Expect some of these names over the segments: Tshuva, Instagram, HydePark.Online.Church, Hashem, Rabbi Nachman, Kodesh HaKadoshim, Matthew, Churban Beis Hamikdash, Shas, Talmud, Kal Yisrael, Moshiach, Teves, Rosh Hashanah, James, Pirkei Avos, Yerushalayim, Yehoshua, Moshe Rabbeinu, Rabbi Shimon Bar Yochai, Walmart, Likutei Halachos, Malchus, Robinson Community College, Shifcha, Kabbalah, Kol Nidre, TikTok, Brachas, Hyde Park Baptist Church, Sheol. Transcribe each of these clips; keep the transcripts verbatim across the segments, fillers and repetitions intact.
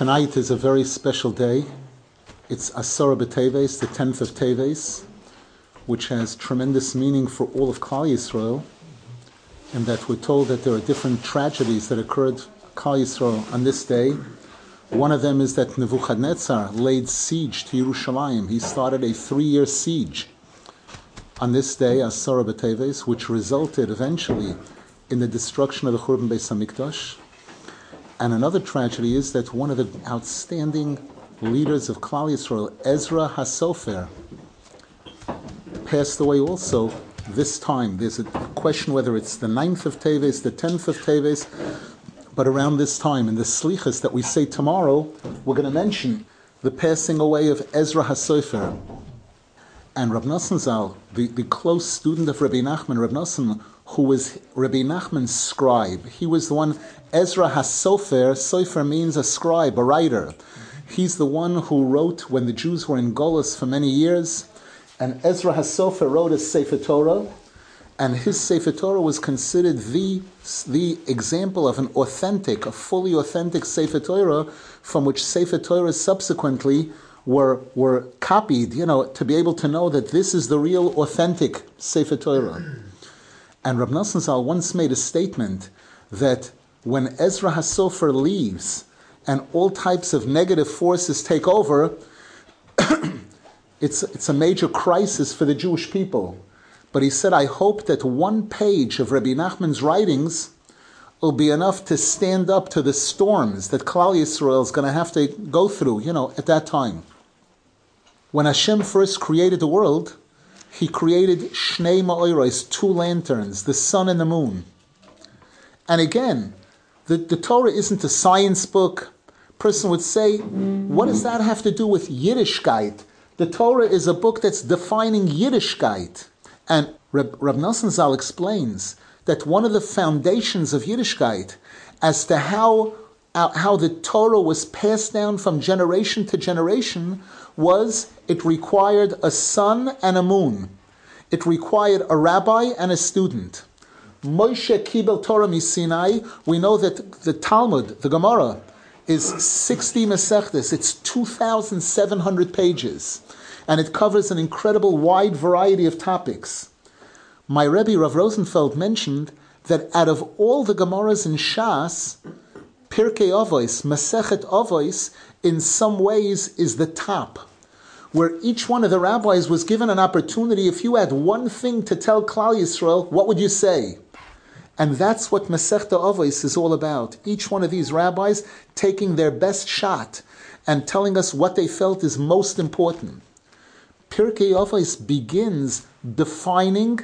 Tonight is a very special day. It's Asar B'teves, the tenth of Teves, which has tremendous meaning for all of Kal Yisrael, and that we're told that there are different tragedies that occurred Kal Yisrael on this day. One of them is that Nevuchadnezzar laid siege to Yerushalayim. He started a three-year siege on this day, Asar B'teves, which resulted eventually in the destruction of the Churban Beis Hamikdash. And another tragedy is that one of the outstanding leaders of Klal Yisrael, Ezra HaSofer, passed away also this time. There's a question whether it's the ninth of Teves, the tenth of Teves, but around this time, in the Slichas that we say tomorrow, we're going to mention the passing away of Ezra HaSofer. And Rabbi Nosson Zal, the, the close student of Rabbi Nachman, Rabbi Nosson, who was Rabbi Nachman's scribe. He was the one, Ezra HaSofer, Sofer means a scribe, a writer. He's the one who wrote when the Jews were in Golus for many years, and Ezra HaSofer wrote a Sefer Torah, and his Sefer Torah was considered the, the example of an authentic, a fully authentic Sefer Torah, from which Sefer Torah subsequently were were copied, you know, to be able to know that this is the real, authentic Sefer Torah. And Rabbi Nosson Zal once made a statement that when Ezra HaSofer leaves and all types of negative forces take over, it's it's a major crisis for the Jewish people. But he said, I hope that one page of Rabbi Nachman's writings will be enough to stand up to the storms that Klal Yisrael is going to have to go through, you know, at that time. When Hashem first created the world, He created Shnei Ma'oros, two lanterns, the sun and the moon. And again, the, the Torah isn't a science book. A person would say, what does that have to do with Yiddishkeit? The Torah is a book that's defining Yiddishkeit. And Reb, Reb Nosson Zal explains that one of the foundations of Yiddishkeit as to how, how the Torah was passed down from generation to generation was it required a sun and a moon. It required a rabbi and a student. Moshe Kibel Torah Misinai, we know that the Talmud, the Gemara, is sixty Masechtas. It's two thousand seven hundred pages. And it covers an incredible wide variety of topics. My Rebbe, Rav Rosenfeld, mentioned that out of all the Gemaras in Shas, Pirkei Avos, Masechet Avos, in some ways is the top, where each one of the rabbis was given an opportunity. If you had one thing to tell Klal Yisrael, what would you say? And that's what Masechet Avos is all about. Each one of these rabbis taking their best shot and telling us what they felt is most important. Pirkei Avos begins defining,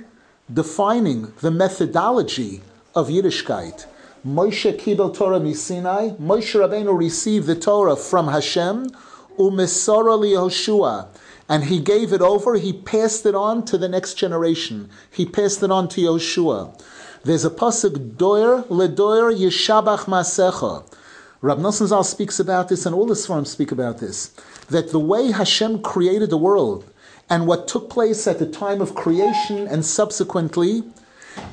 defining the methodology of Yiddishkeit. Moshe Kibel Torah Misinai. Moshe Rabbeinu received the Torah from Hashem, u'mesora liYehoshua, and he gave it over. He passed it on to the next generation. He passed it on to Yehoshua. There's a pasuk doer ledoer yeshabach masecha. Rabbi Nosson Zal speaks about this, and all the Sfarim speak about this. That the way Hashem created the world and what took place at the time of creation and subsequently,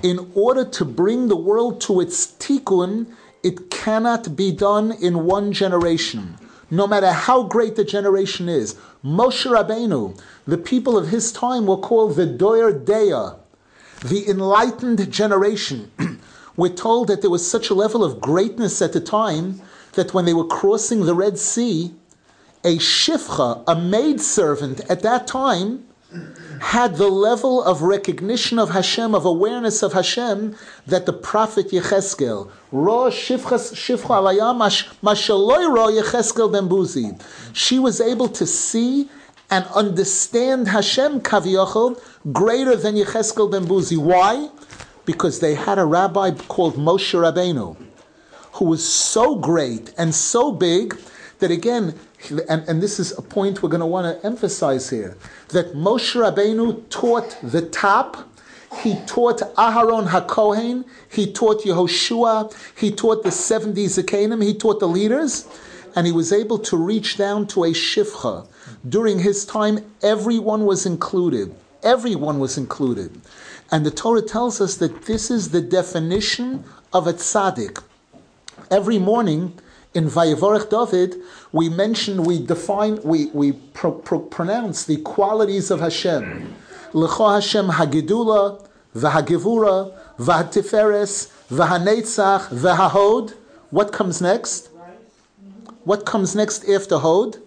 in order to bring the world to its tikkun, it cannot be done in one generation, no matter how great the generation is. Moshe Rabbeinu, the people of his time were called the Doer Deah, the enlightened generation. We're told that there was such a level of greatness at the time that when they were crossing the Red Sea, a Shifcha, a maidservant at that time, had the level of recognition of Hashem, of awareness of Hashem, that the prophet Yechezkel, Ro Shifcha Alayam Mashaloi Ro Yechezkel Dembuzi, she was able to see and understand Hashem Kaviyachol greater than Yechezkel Dembuzi. Why? Because they had a rabbi called Moshe Rabbeinu, who was so great and so big that again, And, and this is a point we're going to want to emphasize here, that Moshe Rabbeinu taught the top. He taught Aharon HaKohen. He taught Yehoshua. He taught the seventy Zakanim. He taught the leaders. And he was able to reach down to a Shifcha. During his time, everyone was included. Everyone was included. And the Torah tells us that this is the definition of a tzaddik. Every morning, in Vayevorech David, we mention, we define, we we pro, pro, pronounce the qualities of Hashem. L'cho Hashem hagidula, v'hagivura, v'hatiferes, v'hanetzach, v'hahod. What comes next? What comes next after Hod?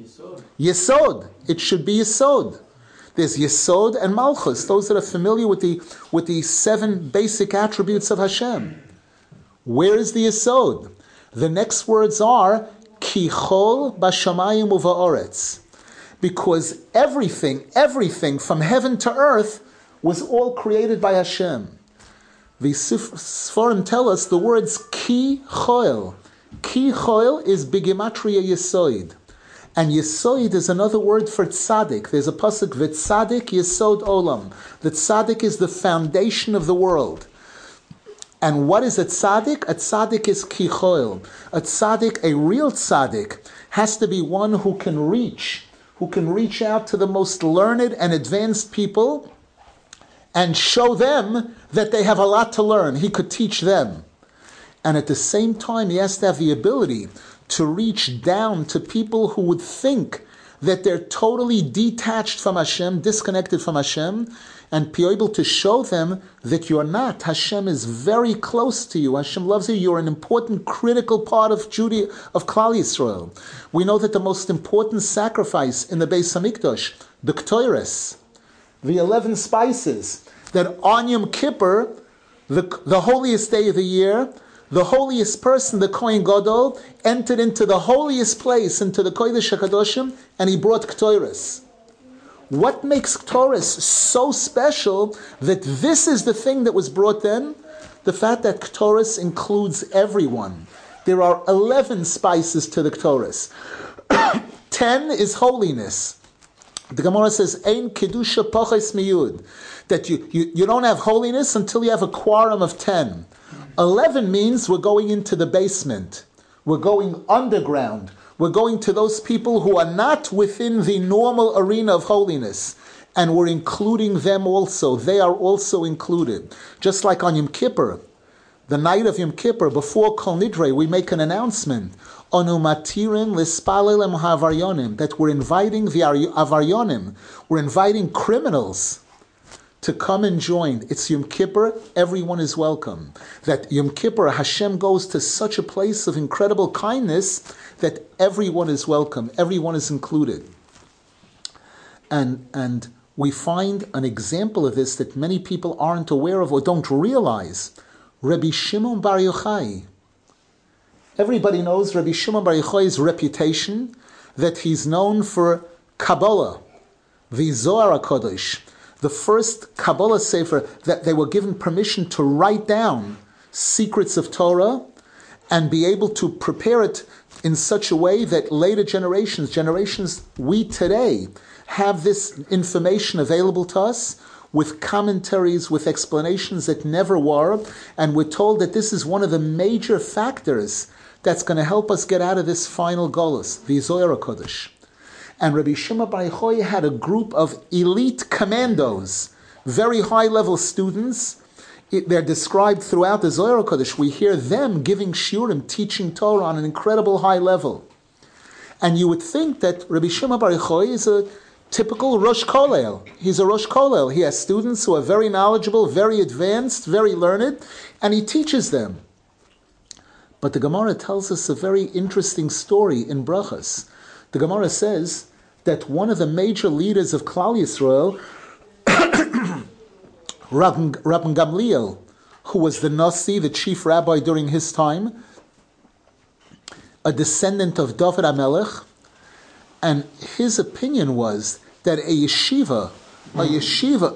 Yesod. Yesod. It should be Yesod. There's Yesod and Malchus. Those that are familiar with the with the seven basic attributes of Hashem. Where is the Yesod? The next words are kichol b'shamayim u'va'oretz, because everything, everything from heaven to earth was all created by Hashem. The Sforim tell us the words kichol. Kichol is bigimatria Yesod. And Yesod is another word for tzaddik. There's a pasuk, v'tzaddik Yesod olam. The tzaddik is the foundation of the world. And what is a tzaddik? A tzaddik is kichol. A tzaddik, a real tzaddik, has to be one who can reach, who can reach out to the most learned and advanced people and show them that they have a lot to learn. He could teach them. And at the same time, he has to have the ability to reach down to people who would think that they're totally detached from Hashem, disconnected from Hashem, and be able to show them that you're not. Hashem is very close to you. Hashem loves you. You're an important, critical part of Judaism, of Kal Yisrael. We know that the most important sacrifice in the Beis Hamikdash, the Ketoros, the eleven spices, that on Yom Kippur, the, the holiest day of the year, the holiest person, the Kohen Gadol, entered into the holiest place, into the Kodesh HaKadoshim, and he brought Ketoros. What makes Ketoros so special that this is the thing that was brought then? The fact that Ketoros includes everyone. There are eleven spices to the Ketoros. Ten is holiness. The Gemara says, Ein kedusha poches miyud, that you, you, you don't have holiness until you have a quorum of ten. Eleven means we're going into the basement. We're going underground. We're going to those people who are not within the normal arena of holiness. And we're including them also. They are also included. Just like on Yom Kippur, the night of Yom Kippur, before Kol Nidre, we make an announcement. Onu matirin l'spalelem ha'avaryonim, that we're inviting the avaryonim. We're inviting criminals to come and join. It's Yom Kippur, everyone is welcome. That Yom Kippur, Hashem goes to such a place of incredible kindness that everyone is welcome, everyone is included. And, and we find an example of this that many people aren't aware of or don't realize. Rabbi Shimon Bar Yochai. Everybody knows Rabbi Shimon Bar Yochai's reputation, that he's known for Kabbalah, the Zohar HaKadosh. The first Kabbalah Sefer that they were given permission to write down secrets of Torah and be able to prepare it in such a way that later generations, generations we today, have this information available to us with commentaries, with explanations that never were. And we're told that this is one of the major factors that's going to help us get out of this final Golus, the Zohar HaKadosh. And Rabbi Shimon Bar Yochai had a group of elite commandos, very high-level students. It, they're described throughout the Zohar HaKadosh. We hear them giving shiurim, teaching Torah on an incredible high level. And you would think that Rabbi Shimon Bar Yochai is a typical Rosh Kolel. He's a Rosh Kolel. He has students who are very knowledgeable, very advanced, very learned, and he teaches them. But the Gemara tells us a very interesting story in Brachas. The Gemara says that one of the major leaders of Klal Yisrael, Rabban, Rabban Gamliel, who was the nasi, the chief rabbi during his time, a descendant of David HaMelech, and his opinion was that a yeshiva, a yeshiva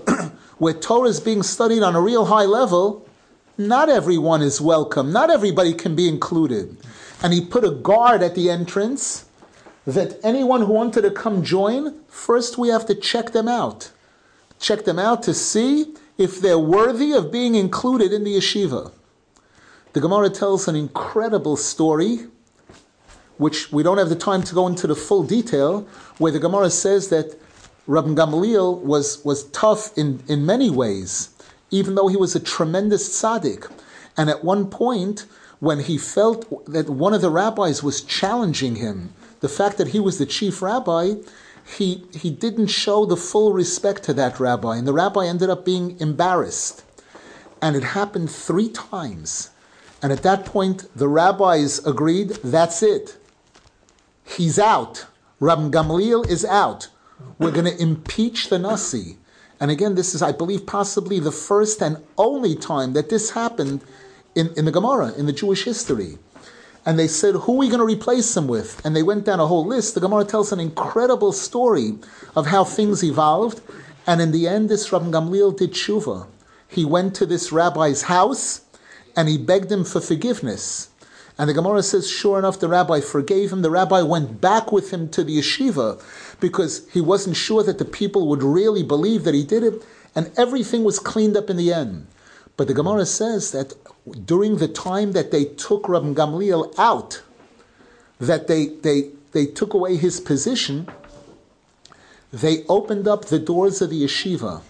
where Torah is being studied on a real high level, not everyone is welcome, not everybody can be included. And he put a guard at the entrance, that anyone who wanted to come join, first we have to check them out. Check them out to see if they're worthy of being included in the yeshiva. The Gemara tells an incredible story, which we don't have the time to go into the full detail, where the Gemara says that Rabban Gamliel was, was tough in, in many ways, even though he was a tremendous tzaddik. And at one point, when he felt that one of the rabbis was challenging him, the fact that he was the chief rabbi, he he didn't show the full respect to that rabbi, and the rabbi ended up being embarrassed. And it happened three times. And at that point, the rabbis agreed, that's it. He's out. Rabban Gamliel is out. We're going to impeach the nasi. And again, this is, I believe, possibly the first and only time that this happened in, in the Gemara, in the Jewish history. And they said, who are we going to replace him with? And they went down a whole list. The Gemara tells an incredible story of how things evolved. And in the end, this Rabban Gamliel did tshuva. He went to this rabbi's house and he begged him for forgiveness. And the Gemara says, sure enough, the rabbi forgave him. The rabbi went back with him to the yeshiva because he wasn't sure that the people would really believe that he did it. And everything was cleaned up in the end. But the Gemara says that during the time that they took Rabban Gamliel out, that they, they, they took away his position, they opened up the doors of the yeshiva.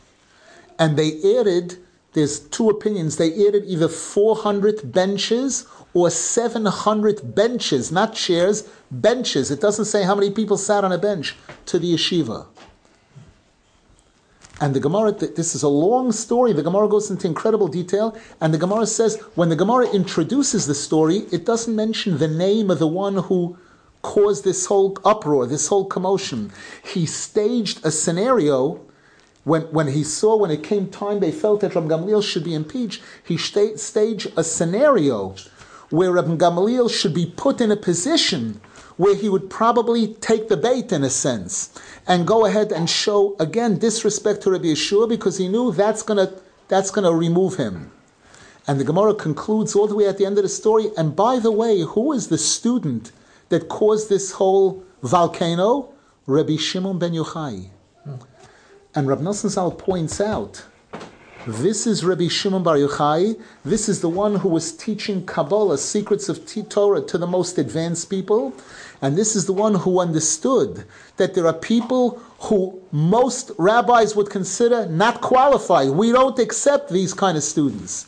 And they added, there's two opinions, they added either four hundred benches or seven hundred benches, not chairs, benches. It doesn't say how many people sat on a bench, to the yeshiva. And the Gemara, this is a long story, the Gemara goes into incredible detail, and the Gemara says, when the Gemara introduces the story, it doesn't mention the name of the one who caused this whole uproar, this whole commotion. He staged a scenario. When when he saw, when it came time, they felt that Rabban Gamliel should be impeached, he sta- staged a scenario where Rabban Gamliel should be put in a position where he would probably take the bait, in a sense, and go ahead and show, again, disrespect to Rabbi Yeshua, because he knew that's gonna that's gonna remove him. And the Gemara concludes all the way at the end of the story, and by the way, who is the student that caused this whole volcano? Rabbi Shimon Bar Yochai. And Rabbi Nosson Zal points out, this is Rabbi Shimon Bar Yochai. This is the one who was teaching Kabbalah, secrets of Torah, to the most advanced people. And this is the one who understood that there are people who most rabbis would consider not qualified. We don't accept these kind of students.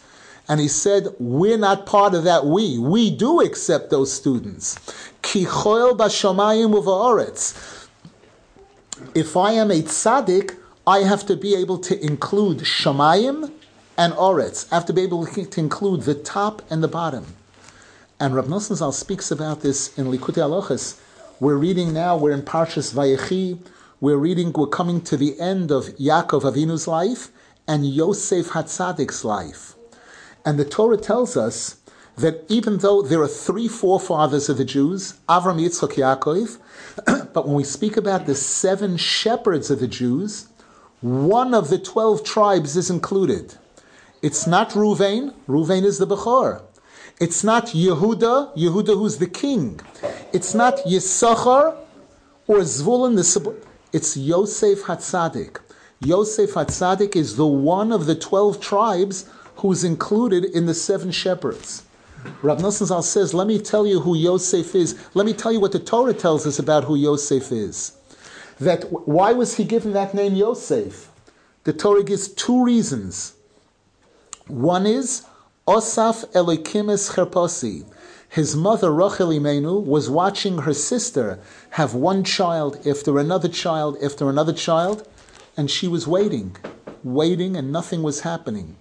And he said, we're not part of that we. We do accept those students. Kichol bashamayim uva'aretz. If I am a tzaddik, I have to be able to include Shamayim and Oretz. I have to be able to include the top and the bottom. And Rabbi Nosson Zal speaks about this in Likutei Halachos. We're reading now, we're in Parshas Vayechi. We're reading, we're coming to the end of Yaakov Avinu's life and Yosef HaTzaddik's life. And the Torah tells us that even though there are three forefathers of the Jews, Avram, Yitzchak, Yaakov, but when we speak about the seven shepherds of the Jews, one of the twelve tribes is included. It's not Reuven. Reuven is the Bechor. It's not Yehuda. Yehuda, who's the king. It's not Yisachar or Zvulun. The sub- it's Yosef HaTzadik. Yosef HaTzadik is the one of the twelve tribes who's included in the seven shepherds. Rabbi Nosson Zal says, let me tell you who Yosef is. Let me tell you what the Torah tells us about who Yosef is. That why was he given that name Yosef? The Torah gives two reasons. One is Osaf Elokim es Cherposi. His mother Rachel Imenu was watching her sister have one child after another child after another child, and she was waiting, waiting, and nothing was happening.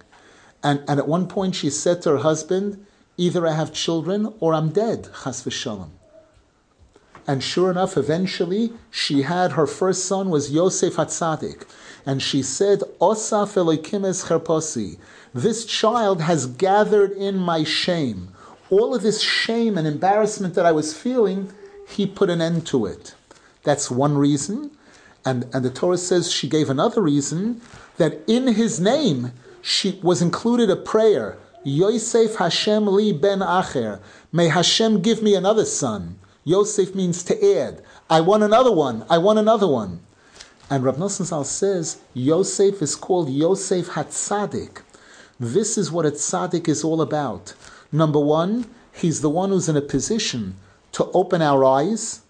And and at one point she said to her husband, "Either I have children or I'm dead." Chas v'shalom. And sure enough, eventually, she had, her first son was Yosef HaTzadik. And she said, Osaf Elokim es Cherposi. This child has gathered in my shame. All of this shame and embarrassment that I was feeling, he put an end to it. That's one reason. And, and the Torah says she gave another reason, that in his name, she was included a prayer. Yosef Hashem li ben acher. May Hashem give me another son. Yosef means to add. I want another one. I want another one. And Rabbi Nosson Zal says, Yosef is called Yosef HaTzadik. This is what a tzaddik is all about. Number one, he's the one who's in a position to open our eyes,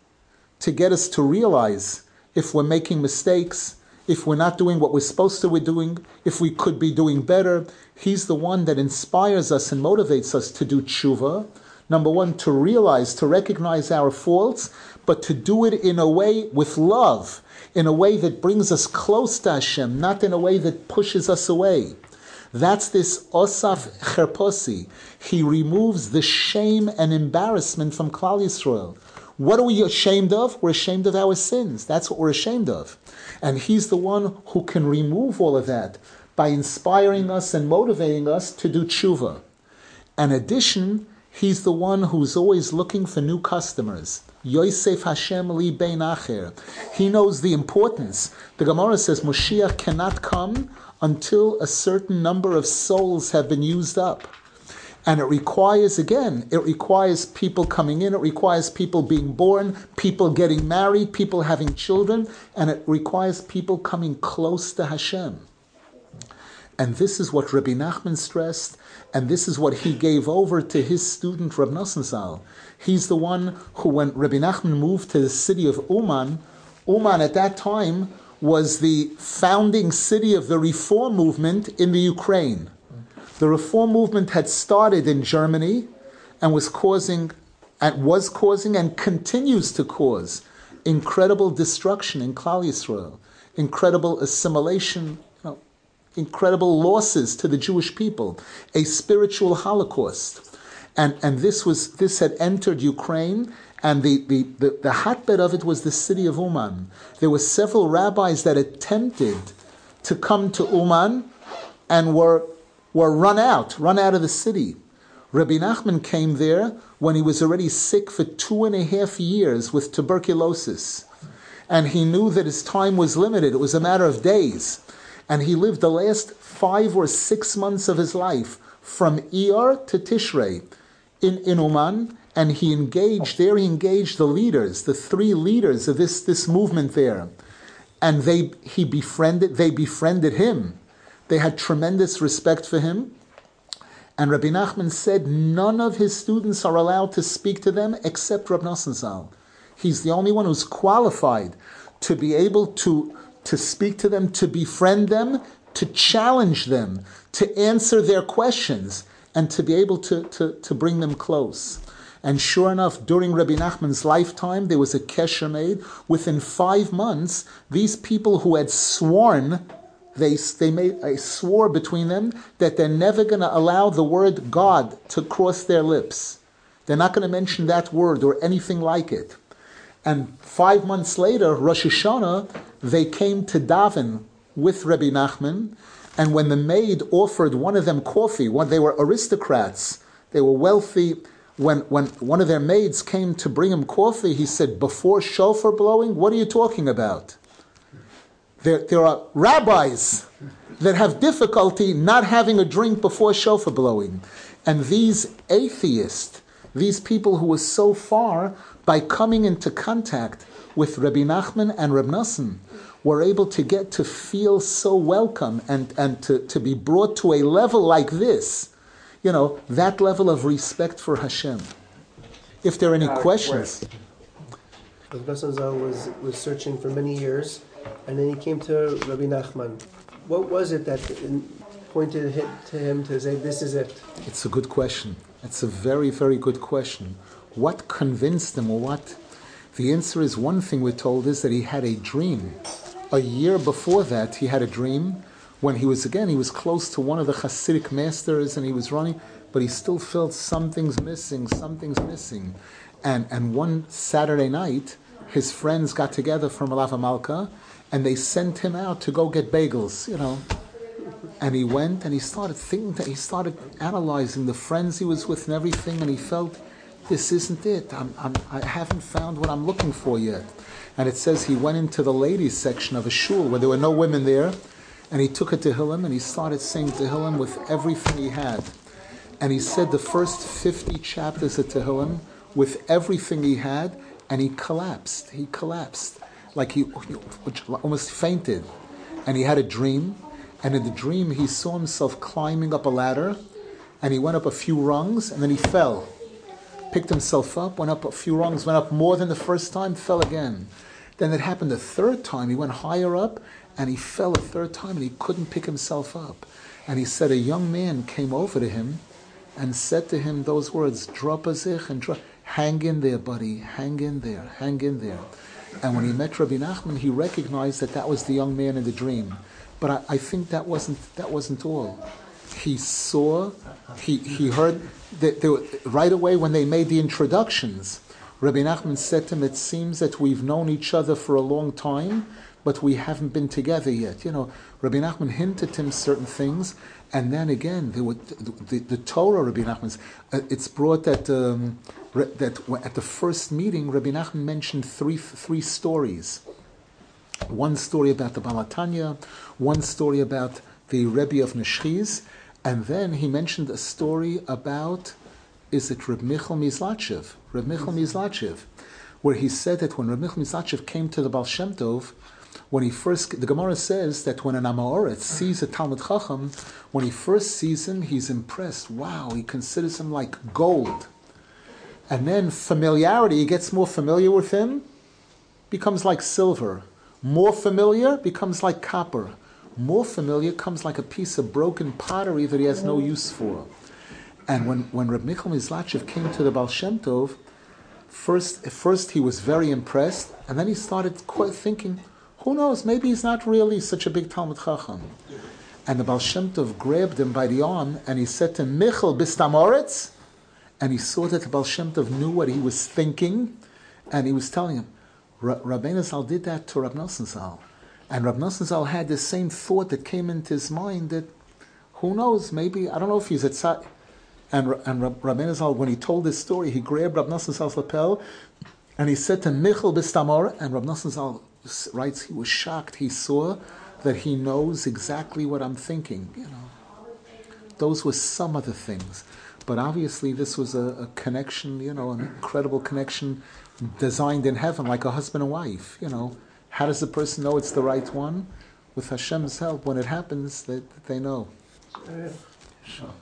to get us to realize if we're making mistakes, if we're not doing what we're supposed to be doing, if we could be doing better. He's the one that inspires us and motivates us to do tshuva. number one, to realize, to recognize our faults, but to do it in a way with love, in a way that brings us close to Hashem, not in a way that pushes us away. That's this Osaf Cherposi. He removes the shame and embarrassment from Kal Yisrael. What are we ashamed of? We're ashamed of our sins. That's what we're ashamed of. And he's the one who can remove all of that by inspiring us and motivating us to do tshuva. In addition, he's the one who's always looking for new customers. Yosef Hashem li bein acher. He knows the importance. The Gemara says Moshiach cannot come until a certain number of souls have been used up. And it requires, again, it requires people coming in, it requires people being born, people getting married, people having children, and it requires people coming close to Hashem. And this is what Rabbi Nachman stressed, and this is what he gave over to his student, Rabbi Nosson Zal. He's the one who, when Rabbi Nachman moved to the city of Uman, Uman at that time was the founding city of the Reform movement in the Ukraine. The Reform movement had started in Germany and was causing, and was causing and continues to cause incredible destruction in Klal Yisrael, incredible assimilation, you know, incredible losses to the Jewish people, a spiritual Holocaust. And and this was this had entered Ukraine, and the, the, the, the hotbed of it was the city of Uman. There were several rabbis that attempted to come to Uman and were were run out, run out of the city. Rabbi Nachman came there when he was already sick for two and a half years with tuberculosis. And he knew that his time was limited. It was a matter of days. And he lived the last five or six months of his life from Iyar to Tishrei in, in Uman. And he engaged, there he engaged the leaders, the three leaders of this, this movement there. And they he befriended, they befriended him. They had tremendous respect for him. And Rabbi Nachman said none of his students are allowed to speak to them except Rabbi Nosson Zal. He's the only one who's qualified to be able to, to speak to them, to befriend them, to challenge them, to answer their questions, and to be able to, to, to bring them close. And sure enough, during Rabbi Nachman's lifetime, there was a kesher made. Within five months, these people who had sworn... They they made a swore between them that they're never going to allow the word God to cross their lips. They're not going to mention that word or anything like it. And five months later, Rosh Hashanah, they came to daven with Rabbi Nachman, and when the maid offered one of them coffee, when they were aristocrats, they were wealthy. When when one of their maids came to bring him coffee, he said, "Before shofar blowing, what are you talking about?" There, there are rabbis that have difficulty not having a drink before shofar blowing. And these atheists, these people who were so far, by coming into contact with Rabbi Nachman and Reb Nosson, were able to get to feel so welcome and, and to, to be brought to a level like this. You know, that level of respect for Hashem. If there are any questions. Reb Nosson Zal was, was searching for many years. And then he came to Rabbi Nachman. What was it that pointed to him to say, this is it? It's a good question. It's a very, very good question. What convinced him or what? The answer is, one thing we're told is that he had a dream. A year before that, he had a dream when he was, again, he was close to one of the Hasidic masters and he was running, but he still felt something's missing, something's missing. And, and one Saturday night, his friends got together from Lava Malka, and they sent him out to go get bagels, you know. And he went, and he started thinking, that he started analyzing the friends he was with and everything, and he felt, this isn't it. I'm, I'm, I haven't found what I'm looking for yet. And it says he went into the ladies' section of a shul where there were no women there, and he took a tehillim, and he started saying tehillim with everything he had. And he said the first fifty chapters of tehillim with everything he had, and he collapsed. He collapsed. Like he almost fainted. And he had a dream. And in the dream, he saw himself climbing up a ladder. And he went up a few rungs, and then he fell. Picked himself up, went up a few rungs, went up more than the first time, fell again. Then it happened the third time. He went higher up, and he fell a third time, and he couldn't pick himself up. And he said a young man came over to him and said to him those words, Drapazich, and dra- hang in there, buddy, hang in there, hang in there. And when he met Rabbi Nachman, he recognized that that was the young man in the dream. But I, I think that wasn't that wasn't all. He saw, he he heard, that they were, right away when they made the introductions, Rabbi Nachman said to him, it seems that we've known each other for a long time, but we haven't been together yet. You know, Rabbi Nachman hinted to him certain things, and then again, there were, the, the, the Torah, Rabbi Nachman's, uh, it's brought that, um, that at the first meeting, Rabbi Nachman mentioned three three stories. One story about the Balatanya, one story about the Rebbe of Neshchiz, and then he mentioned a story about, is it Reb Michal Mizlachev? Reb Michal Mizlachev, where he said that when Reb Michal Mizlachev came to the Baal Shem Tov, when he first, the Gemara says that when an Amoret sees a Talmud Chacham, when he first sees him, he's impressed. Wow, he considers him like gold. And then familiarity, he gets more familiar with him, becomes like silver. More familiar becomes like copper. More familiar comes like a piece of broken pottery that he has no use for. And when, when Reb Michal Mizlachev came to the Baal Shem Tov, first, first he was very impressed, and then he started quite thinking, who knows, maybe he's not really such a big Talmud Chacham. And the Baal Shem Tov grabbed him by the arm, and he said to him, Michal, bist amoretz? And he saw that the Baal Shem Tov knew what he was thinking, and he was telling him, Rabbeinu Zal did that to Rabbi Nosson Zal. And Rabbi Nosson Zal had the same thought that came into his mind that, who knows, maybe, I don't know if he's a tzaddik. And, and Rabbeinu Zal, when he told this story, he grabbed Rabbi Nosson Zal's lapel, and he said to Michal Bistamor, and Rabbi Nosson Zal writes, he was shocked. He saw that he knows exactly what I'm thinking. You know, those were some of the things. But obviously this was a, a connection, you know, an incredible connection designed in heaven, like a husband and wife, you know. How does the person know it's the right one? With Hashem's help, when it happens, they, they know. Sure.